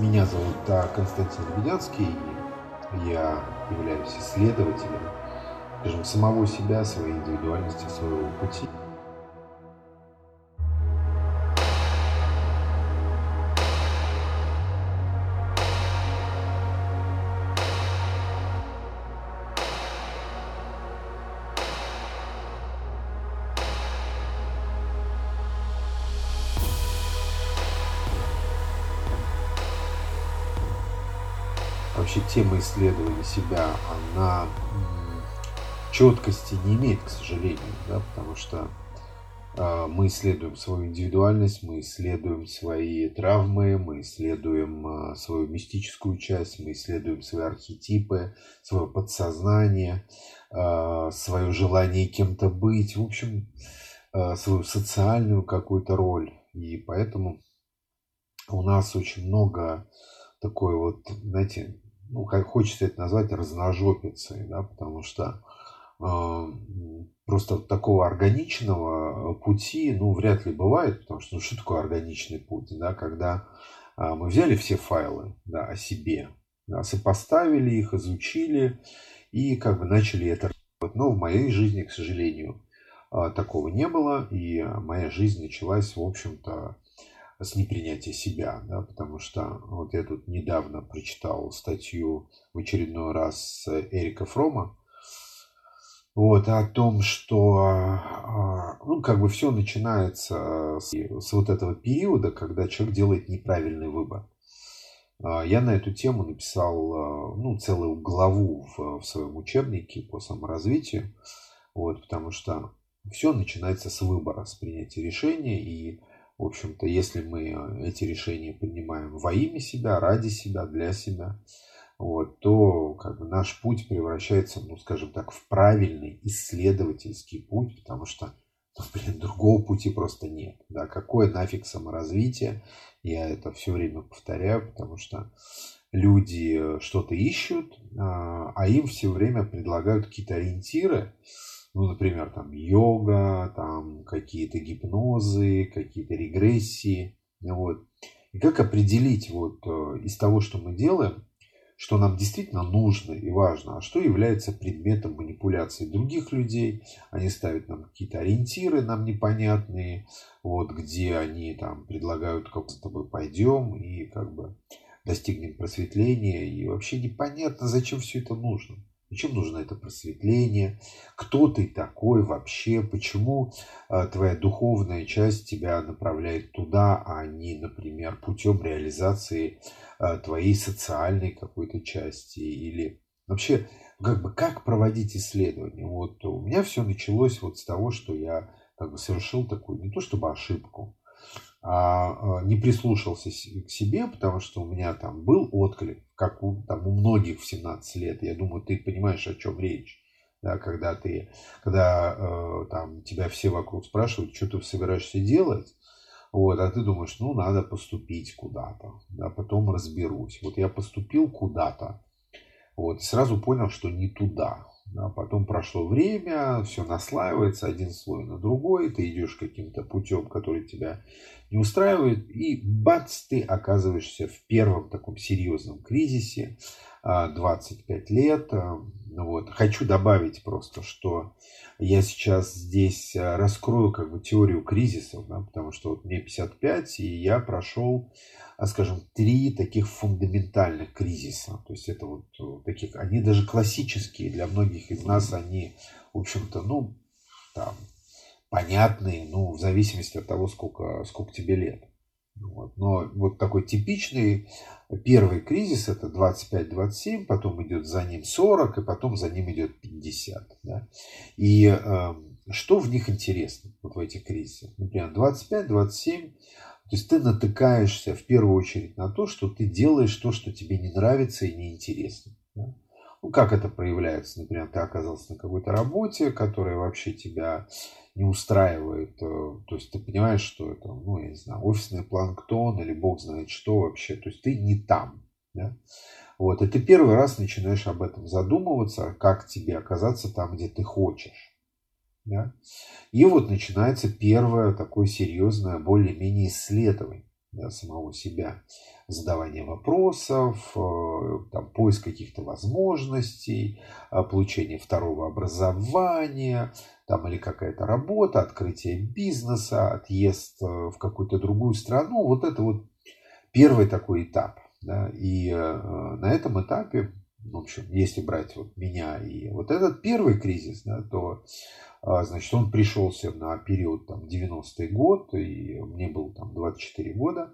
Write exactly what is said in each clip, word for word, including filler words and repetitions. Меня зовут да, Константин Лебедянский, и я являюсь исследователем, скажем, самого себя, своей индивидуальности, своего пути. Вообще тема исследования себя, она четкости не имеет, к сожалению, да, потому что э, мы исследуем свою индивидуальность, мы исследуем свои травмы, мы исследуем э, свою мистическую часть, мы исследуем свои архетипы, свое подсознание, э, свое желание кем-то быть, в общем, э, свою социальную какую-то роль. И поэтому у нас очень много такой вот, знаете, ну, как хочется это назвать, разножопицей, да, потому что э, просто такого органичного пути, ну, вряд ли бывает, потому что, ну, что такое органичный путь, да, когда э, мы взяли все файлы, да, о себе, да, сопоставили их, изучили и как бы начали это работать. Но в моей жизни, к сожалению, э, такого не было, и моя жизнь началась, в общем-то, с непринятия себя, да, потому что вот я тут недавно прочитал статью в очередной раз Эриха Фромма, вот, о том, что, ну, как бы все начинается с, с вот этого периода, когда человек делает неправильный выбор. Я на эту тему написал, ну, целую главу в, в своем учебнике по саморазвитию, вот, потому что все начинается с выбора, с принятия решения, и в общем-то, если мы эти решения принимаем во имя себя, ради себя, для себя, вот, то как бы наш путь превращается, ну, скажем так, в правильный исследовательский путь, потому что, ну, блин, другого пути просто нет. Да, какое нафиг саморазвитие? Я это все время повторяю, потому что люди что-то ищут, а им все время предлагают какие-то ориентиры. Ну, например, там йога, там какие-то гипнозы, какие-то регрессии. Вот. И как определить вот из того, что мы делаем, что нам действительно нужно и важно, а что является предметом манипуляции других людей? Они ставят нам какие-то ориентиры, нам непонятные, вот, где они там предлагают, как с тобой пойдем и как бы достигнем просветления. И вообще непонятно, зачем все это нужно. Зачем нужно это просветление? Кто ты такой вообще? Почему твоя духовная часть тебя направляет туда, а не, например, путем реализации твоей социальной какой-то части? Или вообще, как бы, как проводить исследования? Вот у меня все началось вот с того, что я как бы совершил такую, не то чтобы ошибку, а не прислушался к себе, потому что у меня там был отклик, как у, там, у многих в семнадцать лет. Я думаю, ты понимаешь, о чем речь. Да, когда ты, когда э, там, тебя все вокруг спрашивают, что ты собираешься делать, вот, а ты думаешь, ну, надо поступить куда-то, да, потом разберусь. Вот я поступил куда-то, вот, сразу понял, что не туда. Да, потом прошло время, все наслаивается, один слой на другой, ты идешь каким-то путем, который тебя не устраивает, и бац, ты оказываешься в первом таком серьезном кризисе, двадцать пять лет. Вот. Хочу добавить просто, что я сейчас здесь раскрою как бы теорию кризисов, да, потому что вот мне пятьдесят пять, и я прошел, скажем, три таких фундаментальных кризиса. То есть это вот таких, они даже классические для многих из нас, они, в общем-то, ну, там, понятные, ну, в зависимости от того, сколько, сколько тебе лет. Вот. Но вот такой типичный первый кризис — это двадцать пять - двадцать семь, потом идет за ним сорок, и потом за ним идет пятьдесят. Да? И э, что в них интересно, вот в этих кризисах? Например, двадцать пять - двадцать семь, то есть ты натыкаешься в первую очередь на то, что ты делаешь то, что тебе не нравится и не интересно. Да? Ну, как это проявляется? Например, ты оказался на какой-то работе, которая вообще тебя не устраивает. То есть ты понимаешь, что это, ну, я не знаю, офисный планктон или бог знает что вообще. То есть ты не там. Да? Вот. И ты первый раз начинаешь об этом задумываться, как тебе оказаться там, где ты хочешь. Да? И вот начинается первое такое серьезное более-менее исследование. да, самого себя, задавание вопросов, там, поиск каких-то возможностей, получение второго образования, там, или какая-то работа, открытие бизнеса, отъезд в какую-то другую страну. Вот это вот первый такой этап. Да, и э, на этом этапе, в общем, если брать вот меня и вот этот первый кризис, да, то, э, значит, он пришелся на период там, девяностый год, и мне было там двадцать четыре года,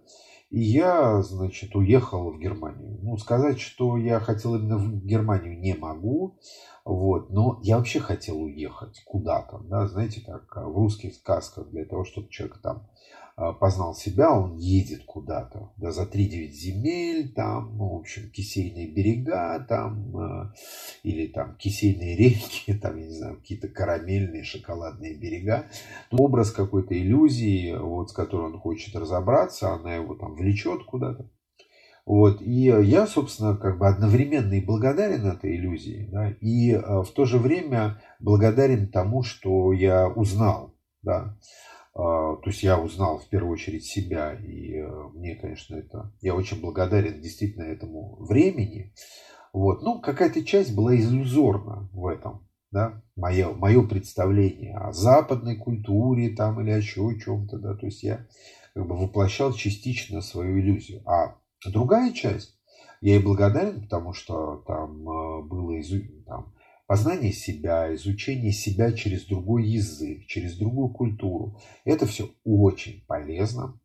и я, значит, уехал в Германию. Ну, сказать, что я хотел именно в Германию, не могу, вот, но я вообще хотел уехать куда-то, да, знаете, как в русских сказках, для того, чтобы человек там познал себя, он едет куда-то, да, за тридевять земель, там, ну, в общем, кисейные берега, там, или там кисейные реки, там, я не знаю, какие-то карамельные, шоколадные берега. Ну, образ какой-то иллюзии, вот, с которой он хочет разобраться, она его там влечет куда-то. Вот, и я, собственно, как бы одновременно и благодарен этой иллюзии, да, и в то же время благодарен тому, что я узнал, да. То есть я узнал в первую очередь себя, и мне, конечно, это... Я очень благодарен действительно этому времени. Вот. Ну, какая-то часть была иллюзорна в этом. Да? Мое, мое представление о западной культуре там, или еще о чем-то. Да? То есть я как бы воплощал частично свою иллюзию. А другая часть, я ей благодарен, потому что там было изучено... Там, познание себя, изучение себя через другой язык, через другую культуру. Это все очень полезно.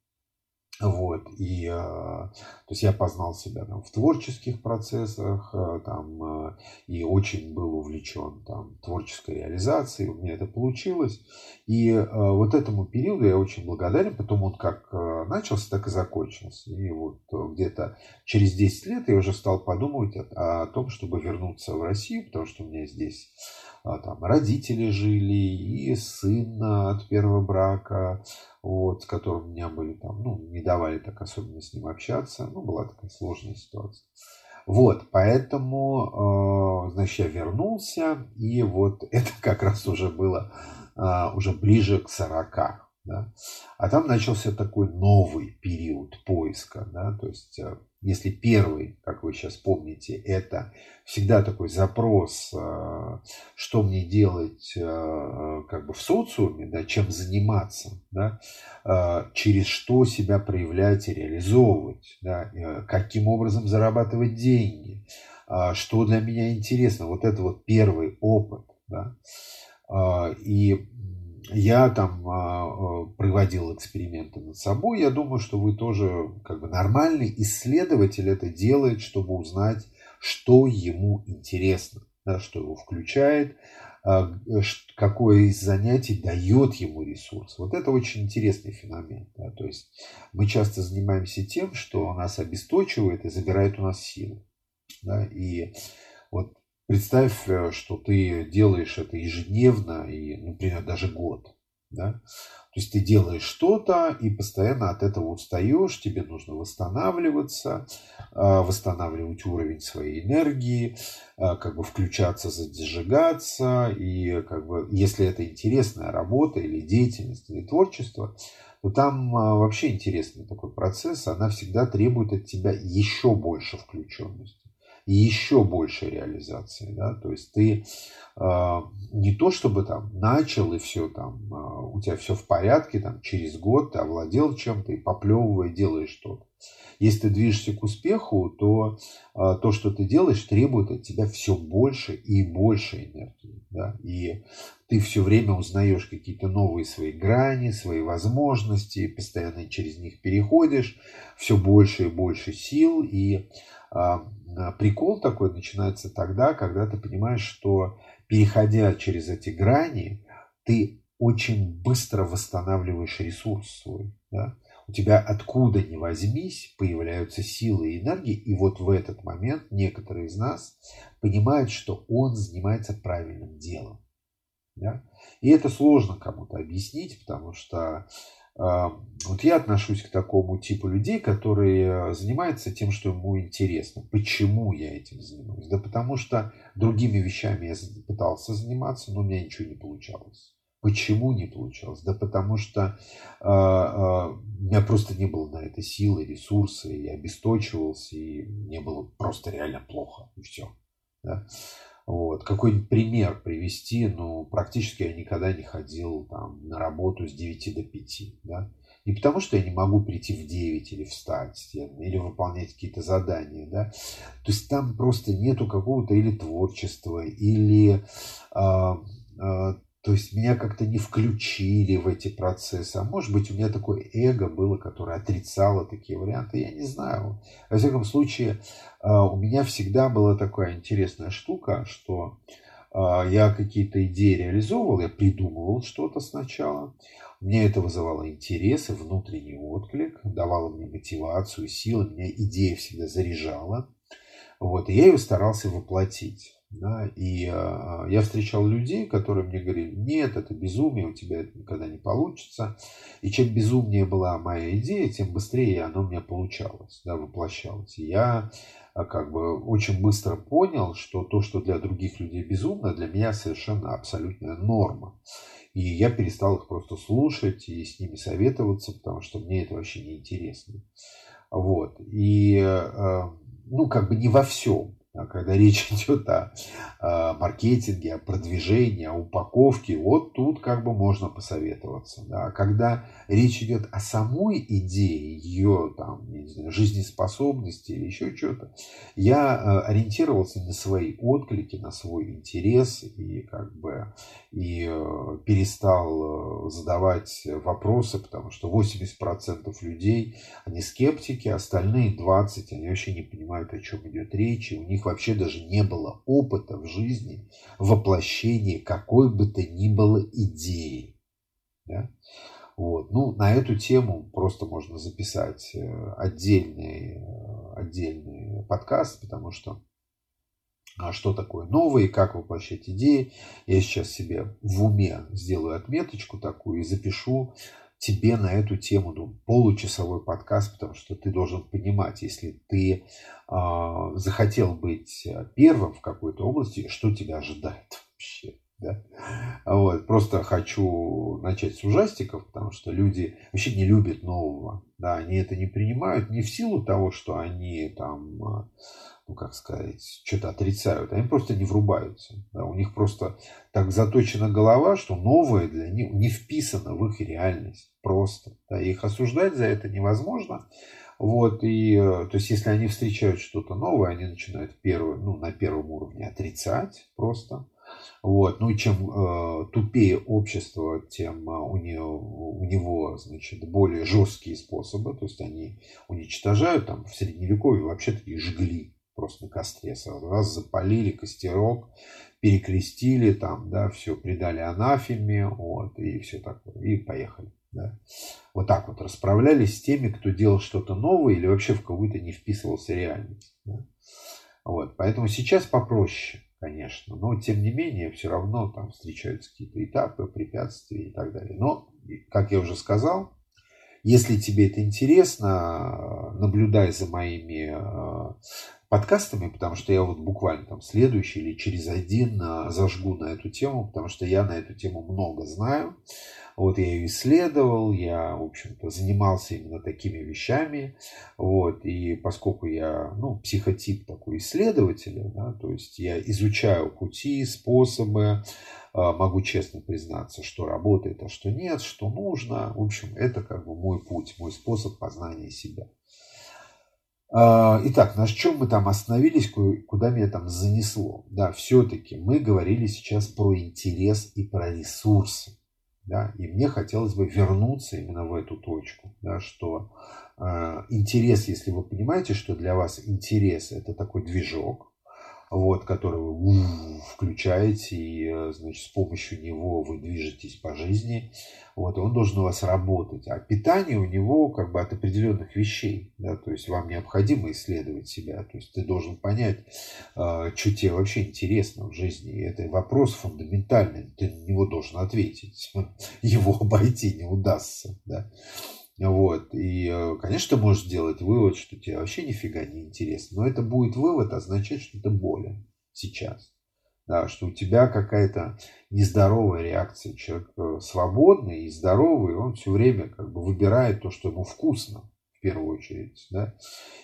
Вот. И, то есть я познал себя там, в творческих процессах там, и очень был увлечен там, творческой реализацией. У меня это получилось. И вот этому периоду я очень благодарен. Потом он как начался, так и закончился. И вот где-то через десять лет я уже стал подумывать о, о том, чтобы вернуться в Россию, потому что у меня здесь там, родители жили, и сын от первого брака, вот, с которым у меня были там, ну, не давали так особенно с ним общаться. Ну, была такая сложная ситуация. Вот, поэтому, значит, я вернулся, и вот это как раз уже было уже ближе к сорока. Да? А там начался такой новый период поиска. Да? То есть, если первый, как вы сейчас помните, это всегда такой запрос, что мне делать как бы в социуме, да? Чем заниматься, да? Через что себя проявлять и реализовывать, да? Каким образом зарабатывать деньги, что для меня интересно. Вот это вот первый опыт. Да? И я там проводил эксперименты над собой. Я думаю, что вы тоже, как бы, нормальный исследователь это делает, чтобы узнать, что ему интересно, да, что его включает, какое из занятий дает ему ресурс. Вот это очень интересный феномен. Да. То есть мы часто занимаемся тем, что нас обесточивает и забирает у нас силы. Да. И вот представь, что ты делаешь это ежедневно, и, например, даже год. Да? То есть ты делаешь что-то и постоянно от этого устаешь, тебе нужно восстанавливаться, восстанавливать уровень своей энергии, как бы включаться, зажигаться. И как бы, если это интересная работа или деятельность, или творчество, то там вообще интересный такой процесс, она всегда требует от тебя еще больше включенности. И еще больше реализации, да, то есть ты э, не то чтобы там начал и все там, э, у тебя все в порядке, там через год ты овладел чем-то и поплевывая делаешь что-то. Если ты движешься к успеху, то э, то, что ты делаешь, требует от тебя все больше и больше энергии, да, и ты все время узнаешь какие-то новые свои грани, свои возможности, постоянно через них переходишь, все больше и больше сил, и э, прикол такой начинается тогда, когда ты понимаешь, что, переходя через эти грани, ты очень быстро восстанавливаешь ресурс свой. Да? У тебя откуда ни возьмись, появляются силы и энергии. И вот в этот момент некоторые из нас понимают, что он занимается правильным делом. Да? И это сложно кому-то объяснить, потому что... Вот я отношусь к такому типу людей, которые занимаются тем, что ему интересно. Почему я этим занимаюсь? Да потому что другими вещами я пытался заниматься, но у меня ничего не получалось. Почему не получалось? Да потому что э, э, у меня просто не было на это силы, ресурсы, я обесточивался, и мне было просто реально плохо, и все. Да? Вот. Какой-нибудь пример привести, ну, практически я никогда не ходил там, на работу с девяти до пяти. Да? Не потому, что я не могу прийти в девять или встать, или выполнять какие-то задания. Да? То есть там просто нету какого-то или творчества, или... Э, э, То есть меня как-то не включили в эти процессы. А может быть, у меня такое эго было, которое отрицало такие варианты. Я не знаю. Во всяком случае, у меня всегда была такая интересная штука, что я какие-то идеи реализовывал, я придумывал что-то сначала. Мне это вызывало интерес и внутренний отклик, давало мне мотивацию, силы. Меня идея всегда заряжала. Вот. И я ее старался воплотить. Да, и э, я встречал людей, которые мне говорили, нет, это безумие, у тебя это никогда не получится. И чем безумнее была моя идея, тем быстрее она у меня получалась, да, воплощалась. И я как бы очень быстро понял, что то, что для других людей безумно, для меня совершенно абсолютная норма. И я перестал их просто слушать и с ними советоваться, потому что мне это вообще не интересно. Вот. И э, ну как бы не во всем. Когда речь идет о, о маркетинге, о продвижении, о упаковке, вот тут как бы можно посоветоваться. Да. Когда речь идет о самой идее, ее там, не знаю, жизнеспособности или еще что-то, я ориентировался на свои отклики, на свой интерес и, как бы, и перестал задавать вопросы, потому что восемьдесят процентов людей, они скептики, остальные двадцать процентов, они вообще не понимают, о чем идет речь, и у них вообще даже не было опыта в жизни воплощения какой бы то ни было идеи. Да? Вот. Ну, на эту тему просто можно записать отдельный, отдельный подкаст, потому что что такое новое, как воплощать идеи. Я сейчас себе в уме сделаю отметочку такую и запишу тебе на эту тему, ну, получасовой подкаст, потому что ты должен понимать, если ты э, захотел быть первым в какой-то области, что тебя ожидает вообще. Да? Вот. Просто хочу начать с ужастиков, потому что люди вообще не любят нового. Да? Они это не принимают не в силу того, что они там... ну, как сказать, что-то отрицают. Они просто не врубаются. Да? У них просто так заточена голова, что новое для них не вписано в их реальность. Просто. Да? Их осуждать за это невозможно. Вот. И, то есть, если они встречают что-то новое, они начинают первый, ну, на первом уровне отрицать просто. Вот. Ну, и чем э, тупее общество, тем э, у, нее, у него, значит, более жесткие способы. То есть, они уничтожают. Там, в Средневековье вообще такие жгли. Просто на костре сразу раз запалили костерок, перекрестили там, да, все придали анафеме, вот, и все такое, и поехали, да. Вот так вот расправлялись с теми, кто делал что-то новое или вообще в какую-то не вписывался реальность, да? Вот, поэтому сейчас попроще, конечно, но тем не менее все равно там встречаются какие-то этапы, препятствия и так далее. Но, как я уже сказал, если тебе это интересно, наблюдай за моими подкастами, потому что я вот буквально там следующий или через один зажгу на эту тему, потому что я на эту тему много знаю. Вот я ее исследовал, я, в общем-то, занимался именно такими вещами. Вот, и поскольку я, ну, психотип такой исследователя, да, то есть я изучаю пути, способы, могу честно признаться, что работает, а что нет, что нужно. В общем, это как бы мой путь, мой способ познания себя. Итак, на чем мы там остановились, куда меня там занесло? Да, все-таки мы говорили сейчас про интерес и про ресурсы. Да, и мне хотелось бы вернуться именно в эту точку, да, что э, интерес, если вы понимаете, что для вас интерес – это такой движок, вот, который вы включаете, и, значит, с помощью него вы движетесь по жизни, вот, он должен у вас работать. А питание у него как бы от определенных вещей. Да, то есть вам необходимо исследовать себя. То есть ты должен понять, что тебе вообще интересно в жизни. И это вопрос фундаментальный. Ты на него должен ответить. Его обойти не удастся. Да. Вот. И, конечно, ты можешь делать вывод, что тебе вообще нифига не интересно. Но это будет вывод означать, что ты болен сейчас. да, что у тебя какая-то нездоровая реакция. Человек свободный и здоровый, он все время как бы выбирает то, что ему вкусно, в первую очередь. Да?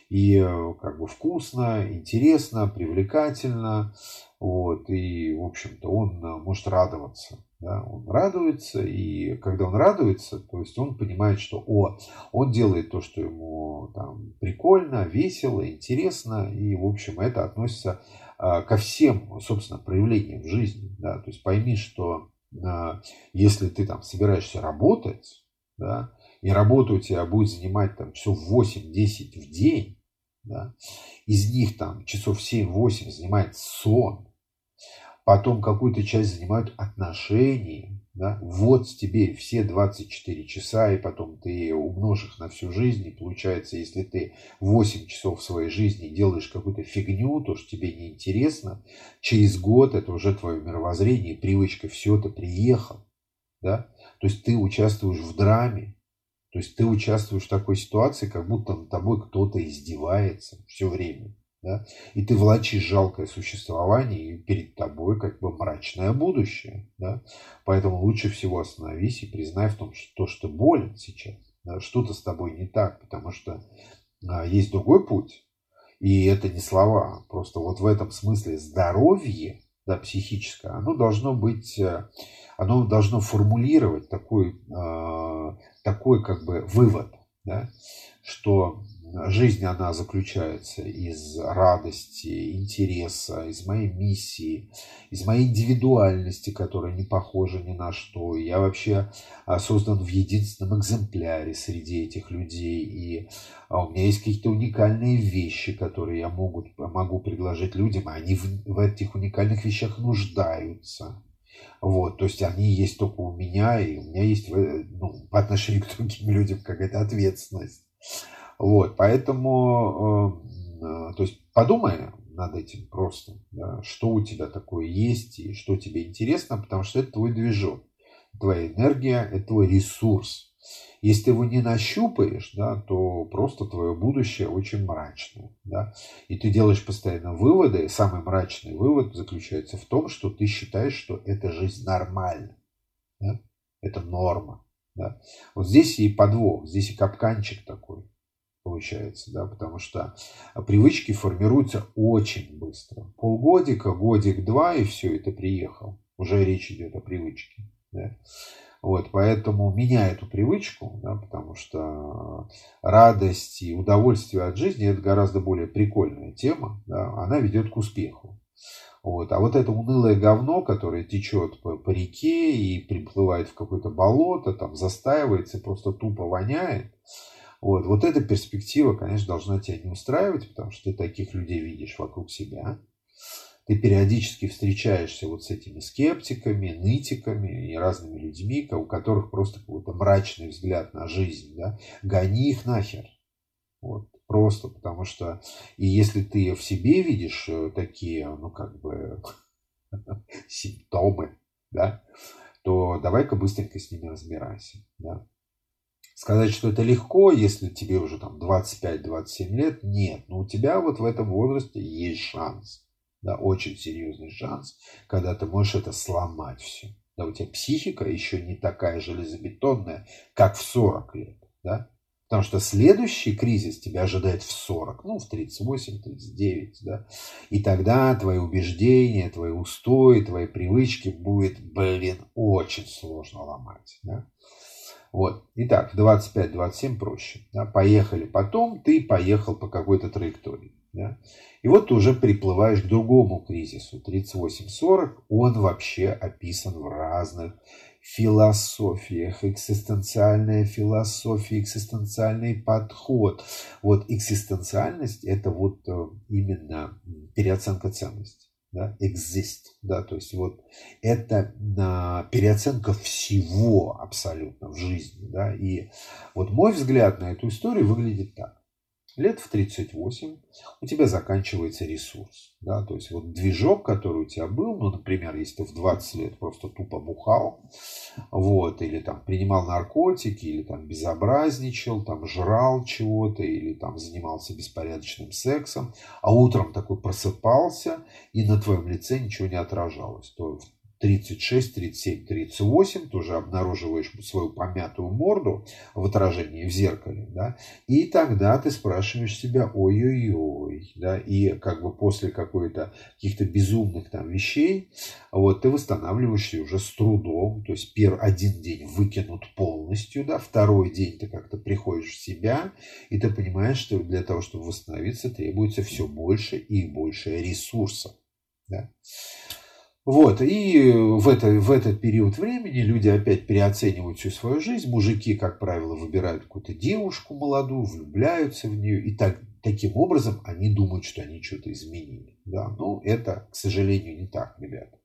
И как бы вкусно, интересно, привлекательно. Вот, и, в общем-то, он может радоваться. Да? Он радуется, и когда он радуется, то есть он понимает, что о, он делает то, что ему там прикольно, весело, интересно, и, в общем, это относится а, ко всем, собственно, проявлениям в жизни. Да? То есть пойми, что а, если ты там собираешься работать, да, и работа у тебя будет занимать там часов восемь-десять в день, да, из них там часов семь-восемь занимает сон, потом какую-то часть занимают отношения. Да? Вот тебе все двадцать четыре часа, и потом ты умножишь их на всю жизнь. И получается, если ты восемь часов своей жизни делаешь какую-то фигню, то, что тебе неинтересно, через год это уже твое мировоззрение, привычка, все, ты приехал. Да? То есть ты участвуешь в драме. То есть ты участвуешь в такой ситуации, как будто над тобой кто-то издевается все время. Да? И ты влачишь жалкое существование, и перед тобой как бы мрачное будущее. Да? Поэтому лучше всего остановись и признай в том, что, что ты болен сейчас. Да? Что-то с тобой не так, потому что а, есть другой путь. И это не слова. Просто вот в этом смысле здоровье, да, психическое, оно должно быть, оно должно формулировать такой, а, такой как бы вывод, да? Что... жизнь, она заключается из радости, интереса, из моей миссии, из моей индивидуальности, которая не похожа ни на что. Я вообще создан в единственном экземпляре среди этих людей. И у меня есть какие-то уникальные вещи, которые я могу, могу предложить людям, а они в, в этих уникальных вещах нуждаются. Вот, то есть они есть только у меня, и у меня есть, ну, по отношению к другим людям какая-то ответственность. Вот, поэтому, то есть подумай над этим просто, да, что у тебя такое есть и что тебе интересно, потому что это твой движок, твоя энергия, это твой ресурс. Если ты его не нащупаешь, да, то просто твое будущее очень мрачное. Да, и ты делаешь постоянно выводы, и самый мрачный вывод заключается в том, что ты считаешь, что эта жизнь нормальна, да, это норма. Да. Вот здесь и подвох, здесь и капканчик такой. Получается, да, потому что привычки формируются очень быстро. Полгодика, годик-два, и все, и ты приехал. Уже речь идет о привычке. Да. Вот, поэтому меняй эту привычку, да, потому что радость и удовольствие от жизни – это гораздо более прикольная тема. Да, она ведет к успеху. Вот, а вот это унылое говно, которое течет по, по реке и приплывает в какое-то болото, там застаивается, просто тупо воняет. Вот, вот эта перспектива, конечно, должна тебя не устраивать, потому что ты таких людей видишь вокруг себя. Ты периодически встречаешься вот с этими скептиками, нытиками и разными людьми, у которых просто какой-то мрачный взгляд на жизнь. Да? Гони их нахер. Вот, просто потому что... И если ты в себе видишь такие, ну, как бы, симптомы, да, то давай-ка быстренько с ними разбирайся. Да? Сказать, что это легко, если тебе уже там двадцать пять - двадцать семь лет, нет. Но у тебя вот в этом возрасте есть шанс, да, очень серьезный шанс, когда ты можешь это сломать все. Да, у тебя психика еще не такая железобетонная, как в сорок лет, да. Потому что следующий кризис тебя ожидает в сорок, ну, в тридцать восемь - тридцать девять, да. И тогда твои убеждения, твои устои, твои привычки будет, блин, очень сложно ломать, да. Вот. Итак, двадцать пять - двадцать семь проще. Да? Поехали потом, ты поехал по какой-то траектории. Да? И вот ты уже приплываешь к другому кризису. тридцать восемь - сорок, он вообще описан в разных философиях. Экзистенциальная философия, экзистенциальный подход. Вот экзистенциальность – это вот именно переоценка ценностей. Да? Exist, да, то есть вот это а, переоценка всего абсолютно в жизни, да, и вот мой взгляд на эту историю выглядит так. лет в тридцать восемь у тебя заканчивается ресурс. Да? То есть вот движок, который у тебя был, ну, например, если ты в двадцать лет просто тупо бухал, вот, или там принимал наркотики, или там безобразничал, там жрал чего-то, или там занимался беспорядочным сексом, а утром такой просыпался, и на твоем лице ничего не отражалось, то тридцать шесть, тридцать семь, тридцать восемь, тоже обнаруживаешь свою помятую морду в отражении в зеркале, да, и тогда ты спрашиваешь себя, ой-ой-ой, да, и как бы после какой-то, каких-то безумных там вещей, вот, ты восстанавливаешься уже с трудом, то есть первый один день выкинут полностью, да, второй день ты как-то приходишь в себя, и ты понимаешь, что для того, чтобы восстановиться, требуется все больше и больше ресурсов, да. Вот, и в, это, в этот период времени люди опять переоценивают всю свою жизнь. Мужики, как правило, выбирают какую-то девушку молодую, влюбляются в нее. И так, таким образом они думают, что они что-то изменили. Да? Но это, к сожалению, не так, ребята.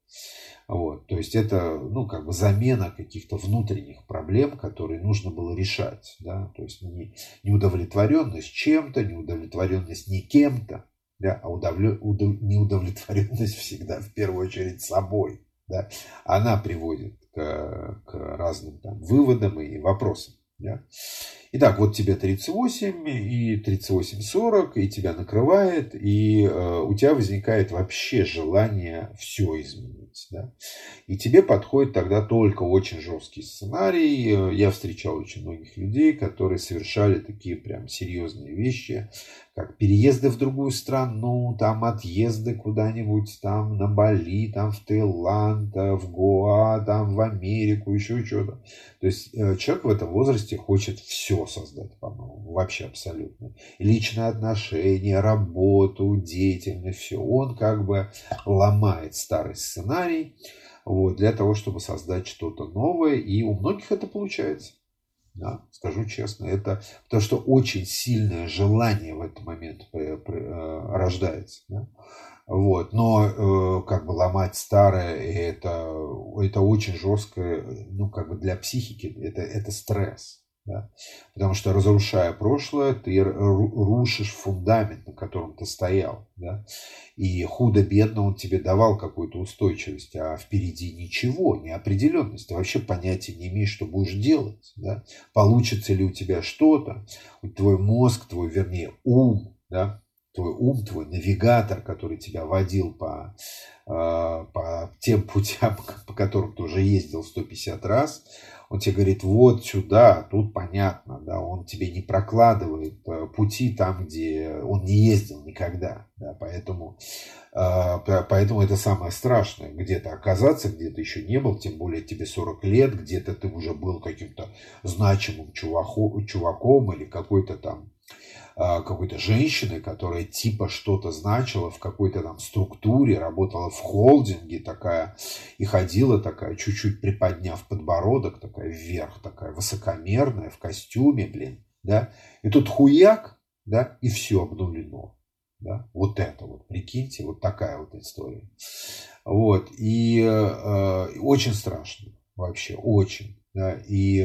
Вот, то есть это, ну, как бы замена каких-то внутренних проблем, которые нужно было решать. Да? То есть не, неудовлетворенность чем-то, неудовлетворенность не кем-то. Да, а удовле... удов... неудовлетворенность всегда, в первую очередь, собой. Да? Она приводит к, к разным там выводам и вопросам. Да? Итак, вот тебе тридцать восемь, и тридцать восемь сорок, и тебя накрывает, и э, у тебя возникает вообще желание все изменить. Да? И тебе подходит тогда только очень жесткий сценарий. Я встречал очень многих людей, которые совершали такие прям серьезные вещи, как переезды в другую страну, там отъезды куда-нибудь, там на Бали, там в Таиланд, в Гоа, там в Америку, еще что-то. То есть человек в этом возрасте хочет все создать по-новому, вообще абсолютно. Личные отношения, работу, деятельность, все. Он как бы ломает старый сценарий, вот, для того, чтобы создать что-то новое, и у многих это получается. Да, скажу честно, это потому что очень сильное желание в этот момент рождается. Да? Вот, но э, как бы ломать старое, это, это очень жестко, ну, как бы для психики, это, это стресс. Да? Потому что, разрушая прошлое, ты рушишь фундамент, на котором ты стоял. Да? И худо-бедно он тебе давал какую-то устойчивость, а впереди ничего, неопределенность. Ты вообще понятия не имеешь, что будешь делать. Да? Получится ли у тебя что-то. Твой мозг, твой, вернее, ум, да? Твой ум, твой навигатор, который тебя водил по, по тем путям, по которым ты уже ездил сто пятьдесят раз, он тебе говорит, вот сюда, тут понятно, да, он тебе не прокладывает пути там, где он не ездил никогда, да, поэтому, поэтому это самое страшное, где-то оказаться, где-то еще не был, тем более тебе сорок лет, где-то ты уже был каким-то значимым чуваком, чуваком или какой-то там, какой-то женщины, которая типа что-то значила в какой-то там структуре, работала в холдинге такая и ходила такая, чуть-чуть приподняв подбородок, такая вверх, такая высокомерная, в костюме, блин, да, и тут хуяк, да, и все обнулено, да, вот это вот, прикиньте, вот такая вот история, вот, и э, очень страшно вообще, очень. Да, и,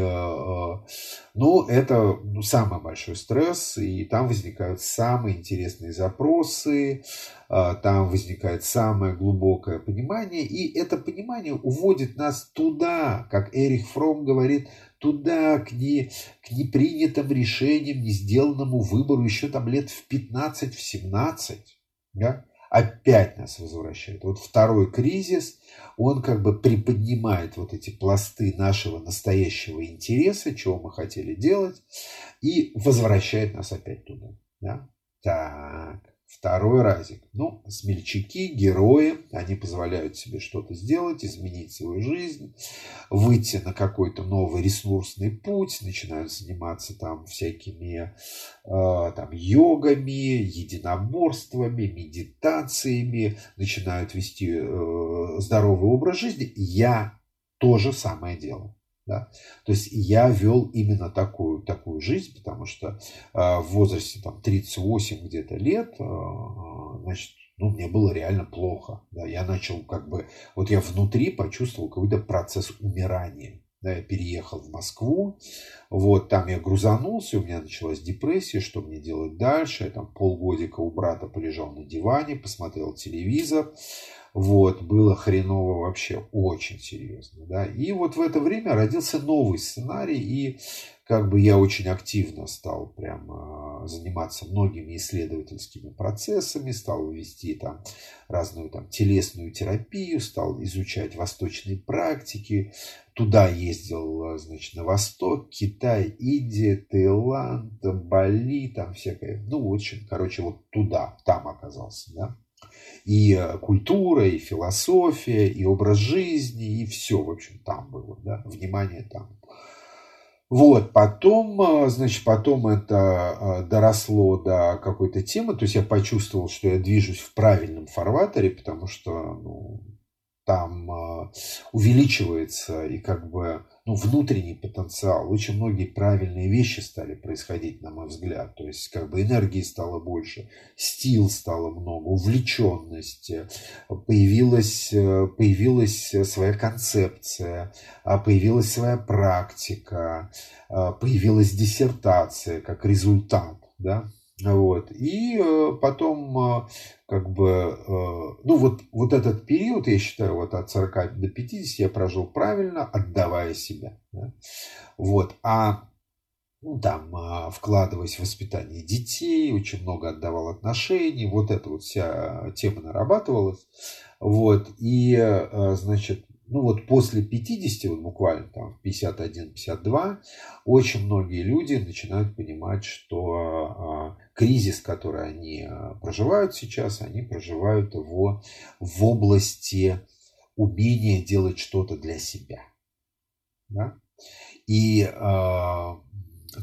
ну, это ну, самый большой стресс, и там возникают самые интересные запросы, там возникает самое глубокое понимание, и это понимание уводит нас туда, как Эрих Фромм говорит, туда, к, не, к непринятым решениям, не сделанному выбору еще там лет в пятнадцать-семнадцать, да? Опять нас возвращает. Вот второй кризис, он как бы приподнимает вот эти пласты нашего настоящего интереса, чего мы хотели делать, и возвращает нас опять туда. Да? Так, второй разик. Ну, смельчаки, герои, они позволяют себе что-то сделать, изменить свою жизнь, выйти на какой-то новый ресурсный путь, начинают заниматься там всякими э, там, йогами, единоборствами, медитациями, начинают вести э, здоровый образ жизни. Я тоже самое делаю. Да? То есть я вел именно такую, такую жизнь, потому что э, в возрасте там, тридцать восемь где-то лет, э, значит, ну, мне было реально плохо. Да? Я начал как бы, вот я внутри почувствовал какой-то процесс умирания. переехал в Москву, вот, там я грузанулся, у меня началась депрессия, что мне делать дальше, я там полгодика у брата полежал на диване, посмотрел телевизор, вот, было хреново вообще, очень серьезно, да, и вот в это время родился новый сценарий, и как бы я очень активно стал прям заниматься многими исследовательскими процессами, стал вести там разную там телесную терапию, стал изучать восточные практики, туда ездил, значит, на восток, Китай, Индия, Таиланд, Бали, там всякое, ну, в общем, короче, вот туда, там оказался, да. И культура, и философия, и образ жизни, и все, в общем, там было, да, внимание там. Вот, потом, значит, потом это доросло до какой-то темы, то есть я почувствовал, что я движусь в правильном фарватере, потому что, ну, там увеличивается и как бы, ну, внутренний потенциал. Очень многие правильные вещи стали происходить, на мой взгляд. То есть как бы энергии стало больше, сил стало много, увлеченности. Появилась, появилась своя концепция, появилась своя практика, появилась диссертация как результат, да? Вот. И потом, как бы, ну вот, вот этот период, я считаю, вот от сорока до пятидесяти я прожил правильно, отдавая себя. Да? Вот. А ну, там, вкладываясь в воспитание детей, очень много отдавал отношений, вот эта вот вся тема нарабатывалась. Вот. И, значит, ну вот после пятидесяти, вот буквально там пятьдесят один — пятьдесят два, очень многие люди начинают понимать, что кризис, который они проживают сейчас, они проживают его в области умения делать что-то для себя. Да? И,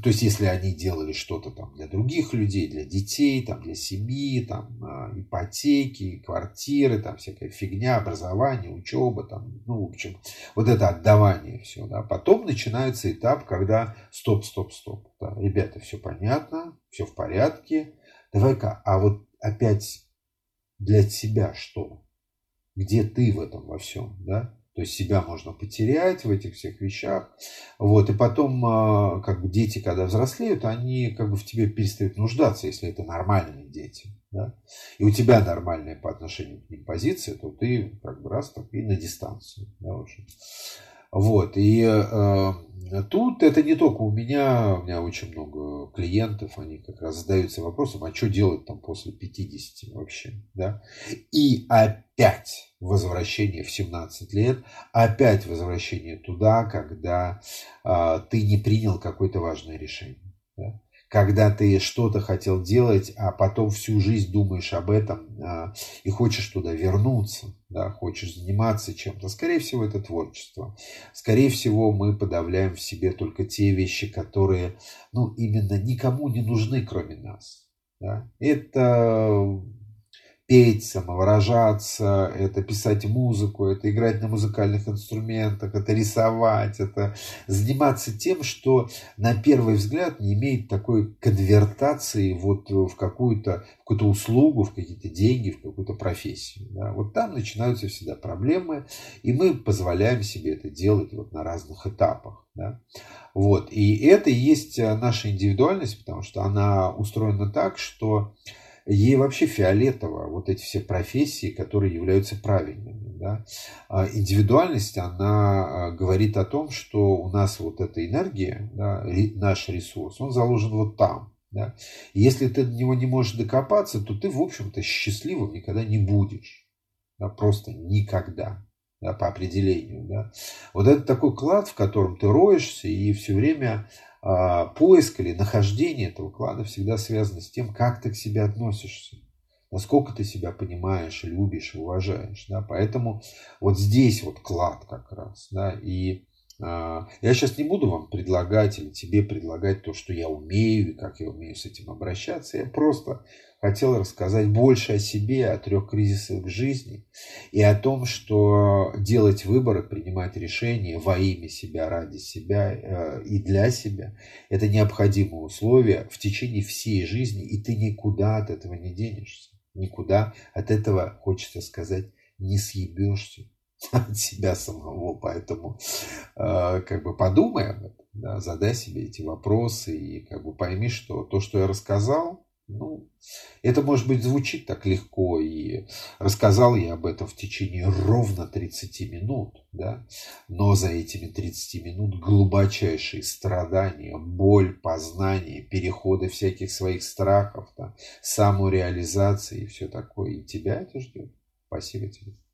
то есть, если они делали что-то там для других людей, для детей, там, для семьи, там, ипотеки, квартиры, там всякая фигня, образование, учеба, там, ну, в общем, вот это отдавание все, да. Потом начинается этап, когда стоп, стоп, стоп, да, ребята, все понятно, все в порядке, давай-ка, а вот опять для себя что? Где ты в этом во всем, да? То есть себя можно потерять в этих всех вещах. Вот. И потом, как бы, дети, когда взрослеют, они как бы в тебе перестают нуждаться, если это нормальные дети. Да? И у тебя нормальная по отношению к ним позиция, то ты как бы раз так и на дистанцию. Да, в общем. Вот. И э, тут это не только у меня, у меня очень много клиентов, они как раз задаются вопросом, а что делать там после пятидесяти вообще, да? И опять возвращение в семнадцать лет, опять возвращение туда, когда э, ты не принял какое-то важное решение, да? Когда ты что-то хотел делать, а потом всю жизнь думаешь об этом а, и хочешь туда вернуться, да, хочешь заниматься чем-то. Скорее всего, это творчество. Скорее всего, мы подавляем в себе только те вещи, которые, ну, именно никому не нужны, кроме нас. Да. Это петь, самовыражаться, это писать музыку, это играть на музыкальных инструментах, это рисовать, это заниматься тем, что на первый взгляд не имеет такой конвертации вот в какую-то, в какую-то услугу, в какие-то деньги, в какую-то профессию. Да? Вот там начинаются всегда проблемы, и мы позволяем себе это делать вот на разных этапах. Да? Вот. И это и есть наша индивидуальность, потому что она устроена так, что ей вообще фиолетово вот эти все профессии, которые являются правильными. Да? Индивидуальность, она говорит о том, что у нас вот эта энергия, да, наш ресурс, он заложен вот там. Да? Если ты до него не можешь докопаться, то ты, в общем-то, счастливым никогда не будешь. Да? Просто никогда. Да, по определению. Да? Вот это такой клад, в котором ты роешься, и все время э, поиск или нахождение этого клада всегда связано с тем, как ты к себе относишься, насколько ты себя понимаешь, любишь, уважаешь. Да? Поэтому вот здесь вот клад как раз. Да? И э, я сейчас не буду вам предлагать или тебе предлагать то, что я умею, и как я умею с этим обращаться. Я просто хотел рассказать больше о себе, о трех кризисах жизни и о том, что делать выборы, принимать решения во имя себя, ради себя и для себя – это необходимое условие в течение всей жизни, и ты никуда от этого не денешься, никуда от этого, хочется сказать, не съебешься. от себя самого, поэтому э, как бы подумай об этом, да, задай себе эти вопросы и как бы пойми, что то, что я рассказал, ну, это, может быть, звучит так легко, и рассказал я об этом в течение ровно тридцати минут, да, но за этими тридцати минут глубочайшие страдания, боль, познание, переходы всяких своих страхов, да, самореализации и все такое, и тебя это ждет. Спасибо тебе.